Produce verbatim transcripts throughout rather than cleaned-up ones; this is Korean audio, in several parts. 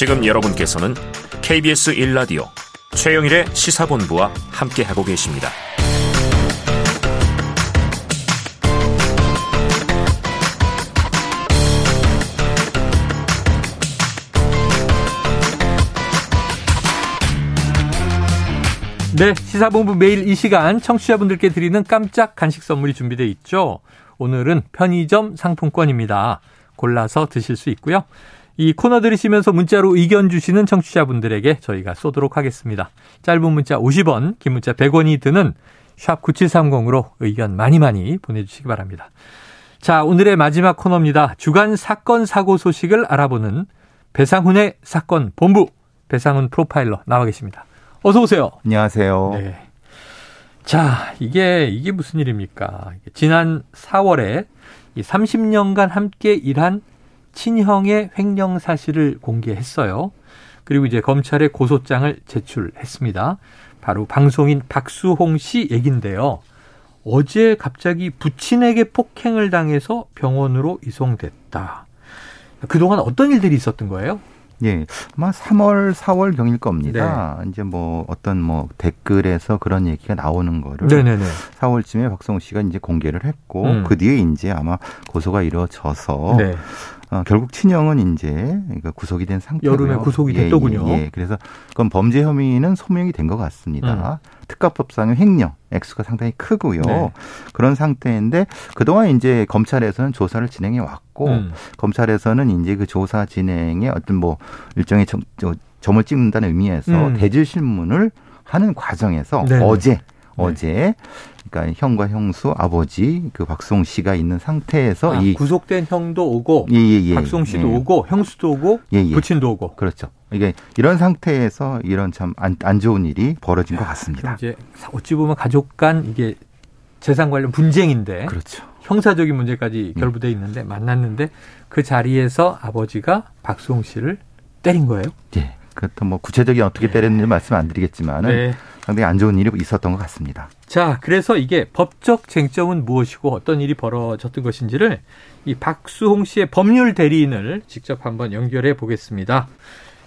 지금 여러분께서는 케이비에스 일 라디오 최영일의 시사본부와 함께하고 계십니다. 네, 시사본부 매일 이 시간 청취자분들께 드리는 깜짝 간식 선물이 준비되어 있죠. 오늘은 편의점 상품권입니다. 골라서 드실 수 있고요. 이 코너 들으시면서 문자로 의견 주시는 청취자분들에게 저희가 쏘도록 하겠습니다. 짧은 문자 오십 원, 긴 문자 백 원이 드는 샵 구칠삼공으로 의견 많이 많이 보내주시기 바랍니다. 자, 오늘의 마지막 코너입니다. 주간 사건 사고 소식을 알아보는 배상훈의 사건 본부, 배상훈 프로파일러 나와 계십니다. 어서 오세요. 안녕하세요. 네. 자, 이게 이게 무슨 일입니까? 지난 사월에 삼십 년간 함께 일한 친형의 횡령 사실을 공개했어요. 그리고 이제 검찰에 고소장을 제출했습니다. 바로 방송인 박수홍 씨 얘긴데요. 어제 갑자기 부친에게 폭행을 당해서 병원으로 이송됐다. 그동안 어떤 일들이 있었던 거예요? 예, 아마 삼월, 사월 경일 겁니다. 네. 이제 뭐 어떤 뭐 댓글에서 그런 얘기가 나오는 거를 네네네. 사월쯤에 박성우 씨가 이제 공개를 했고 음. 그 뒤에 이제 아마 고소가 이루어져서 네. 어, 결국 친형은 이제 그러니까 구속이 된 상태고요. 여름에 구속이 예, 됐더군요. 예, 예, 그래서 그건 범죄 혐의는 소명이 된 것 같습니다. 음. 특가법상의 횡령, 액수가 상당히 크고요. 네. 그런 상태인데 그동안 이제 검찰에서는 조사를 진행해 왔고 음. 검찰에서는 이제 그 조사 진행에 어떤 뭐 일종의 점, 저, 점을 찍는다는 의미에서 음. 대질신문을 하는 과정에서 네네. 어제 어제 그러니까 형과 형수 아버지 그 박수홍 씨가 있는 상태에서 아, 이 구속된 형도 오고 예, 예, 예, 박수홍 씨도 예. 오고 형수도 오고 예, 예. 부친도 오고 그렇죠. 이게 이런 상태에서 이런 참 안 안 좋은 일이 벌어진 것 같습니다. 이제 어찌 보면 가족 간 이게 재산 관련 분쟁인데 그렇죠. 형사적인 문제까지 결부돼 있는데 만났는데 그 자리에서 아버지가 박수홍 씨를 때린 거예요? 예. 그렇다 뭐 구체적인 어떻게 네. 때렸는지 말씀 안 드리겠지만은. 네. 상당히 안 좋은 일이 있었던 것 같습니다. 자, 그래서 이게 법적 쟁점은 무엇이고 어떤 일이 벌어졌던 것인지를 이 박수홍 씨의 법률 대리인을 직접 한번 연결해 보겠습니다.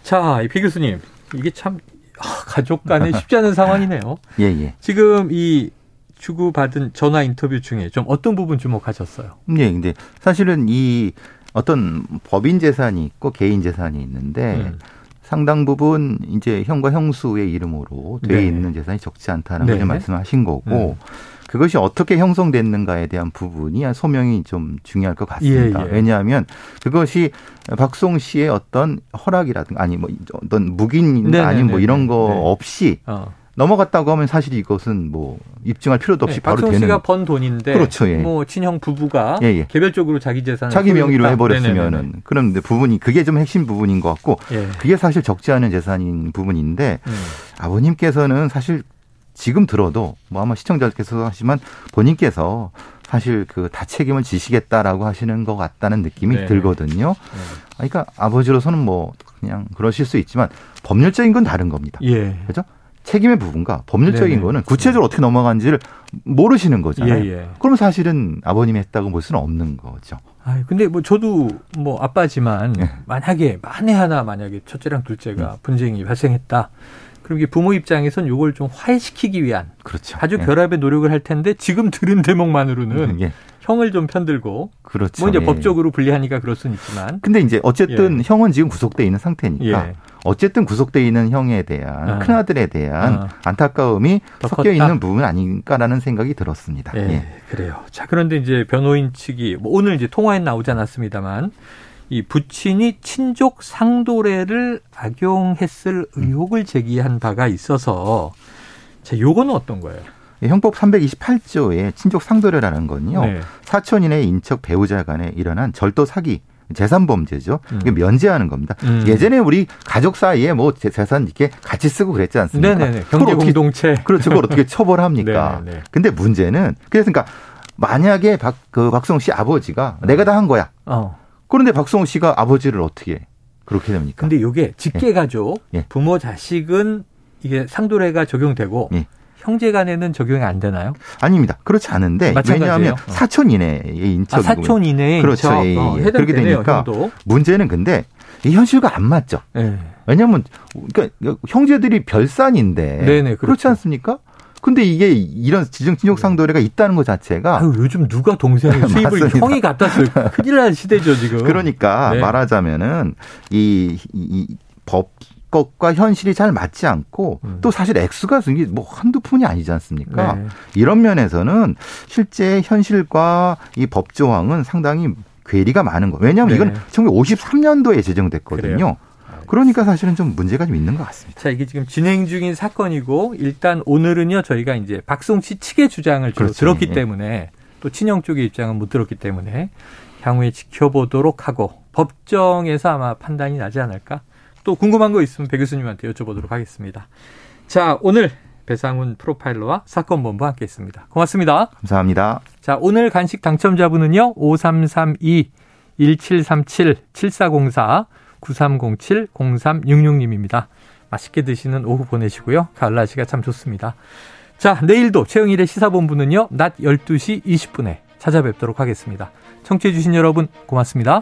자, 이 배 교수님, 이게 참 가족 간에 쉽지 않은 상황이네요. 예, 예. 지금 이 주고받은 전화 인터뷰 중에 좀 어떤 부분 주목하셨어요? 네, 예, 근데 사실은 이 어떤 법인 재산이 있고 개인 재산이 있는데. 음. 상당 부분 이제 형과 형수의 이름으로 되어 네. 있는 재산이 적지 않다는 네. 것을 말씀하신 거고 음. 그것이 어떻게 형성됐는가에 대한 부분이 소명이 좀 중요할 것 같습니다. 예, 예. 왜냐하면 그것이 박수홍 씨의 어떤 허락이라든가 아니 뭐 어떤 묵인 네, 아니 네, 뭐 네, 이런 네. 거 네. 없이 어. 넘어갔다고 하면 사실 이것은 뭐 입증할 필요도 없이 네, 바로 되는. 박수홍 씨가 번 돈인데, 그렇죠, 예. 뭐 친형 부부가 예, 예. 개별적으로 자기 재산 자기 명의로 해버렸으면은 그런데 부분이 그게 좀 핵심 부분인 것 같고 예. 그게 사실 적지 않은 재산인 부분인데 음. 아버님께서는 사실 지금 들어도 뭐 아마 시청자께서도 하지만 본인께서 사실 그 다 책임을 지시겠다라고 하시는 것 같다는 느낌이 네. 들거든요. 네. 그러니까 아버지로서는 뭐 그냥 그러실 수 있지만 법률적인 건 다른 겁니다. 예. 그렇죠? 책임의 부분과 법률적인 네네. 거는 구체적으로 어떻게 넘어간지를 모르시는 거잖아요. 예예. 그럼 사실은 아버님이 했다고 볼 수는 없는 거죠. 아, 근데 뭐 저도 뭐 아빠지만 네. 만약에 만에 하나 만약에 첫째랑 둘째가 네. 분쟁이 발생했다. 그럼 이게 부모 입장에선 이걸 좀 화해시키기 위한 그렇죠. 아주 결합의 예. 노력을 할 텐데 지금 들은 대목만으로는 예. 형을 좀 편들고 그렇죠. 뭐 이제 예. 법적으로 불리하니까 그럴 수는 있지만 근데 이제 어쨌든 예. 형은 지금 구속돼 있는 상태니까 예. 어쨌든 구속돼 있는 형에 대한 아. 큰아들에 대한 아. 안타까움이 섞여 컸다. 있는 부분은 아닐까라는 생각이 들었습니다. 예. 예. 그래요. 자, 그런데 이제 변호인 측이 뭐 오늘 이제 통화에 나오지 않았습니다만 이 부친이 친족 상도례를 악용했을 의혹을 제기한 바가 있어서 자, 요거는 어떤 거예요? 형법 삼백이십팔 조의 친족 상도례라는 건요. 네. 사촌인의 인척 배우자 간에 일어난 절도 사기 재산 범죄죠. 음. 이게 면제하는 겁니다. 음. 예전에 우리 가족 사이에 뭐 재산 이렇게 같이 쓰고 그랬지 않습니까? 네네네. 경제 공동체. 그렇죠. 그걸 어떻게 처벌합니까? 네네네. 근데 문제는 그래서 그러니까 만약에 박, 그 박성우 씨 아버지가 네. 내가 다 한 거야. 어. 그런데 박성우 씨가 아버지를 어떻게 그렇게 됩니까? 근데 이게 직계 가족 예. 부모 자식은 이게 상도례가 적용되고 예. 형제 간에는 적용이 안 되나요? 아닙니다. 그렇지 않은데 마찬가지예요. 왜냐하면 어. 사촌 이내의 인척이고. 아, 사촌 이내의 그렇죠. 인척. 예, 예. 어, 그렇게 되네요, 되니까 형도. 문제는 근데 이 현실과 안 맞죠. 네. 왜냐하면 그러니까 형제들이 별산인데 네네, 그렇죠. 그렇지 않습니까? 근데 이게 이런 지정 친족상도례가 있다는 것 자체가. 아유, 요즘 누가 동생의 수입을 형이 갖다 줘요. 큰일 날 시대죠, 지금. 그러니까 네. 말하자면은 이, 이 법과 현실이 잘 맞지 않고 음. 또 사실 액수가 뭐 한두 푼이 아니지 않습니까? 네. 이런 면에서는 실제 현실과 이 법 조항은 상당히 괴리가 많은 거예요. 왜냐하면 네. 이건 천구백오십삼 년도에 제정됐거든요. 그래요? 그러니까 사실은 좀 문제가 좀 있는 것 같습니다. 자, 이게 지금 진행 중인 사건이고 일단 오늘은요 저희가 이제 박수홍 씨 측의 주장을 주로 그렇죠. 들었기 예. 때문에 또 친형 쪽의 입장은 못 들었기 때문에 향후에 지켜보도록 하고 법정에서 아마 판단이 나지 않을까. 또 궁금한 거 있으면 배 교수님한테 여쭤보도록 하겠습니다. 자, 오늘 배상훈 프로파일러와 사건본부 함께했습니다. 고맙습니다. 감사합니다. 자, 오늘 간식 당첨자분은요 오삼삼이 일칠삼칠 칠사공사 구삼공칠 공삼육육님입니다. 맛있게 드시는 오후 보내시고요. 가을 날씨가 참 좋습니다. 자, 내일도 최영일의 시사본부는요. 낮 열두 시 이십 분에 찾아뵙도록 하겠습니다. 청취해 주신 여러분 고맙습니다.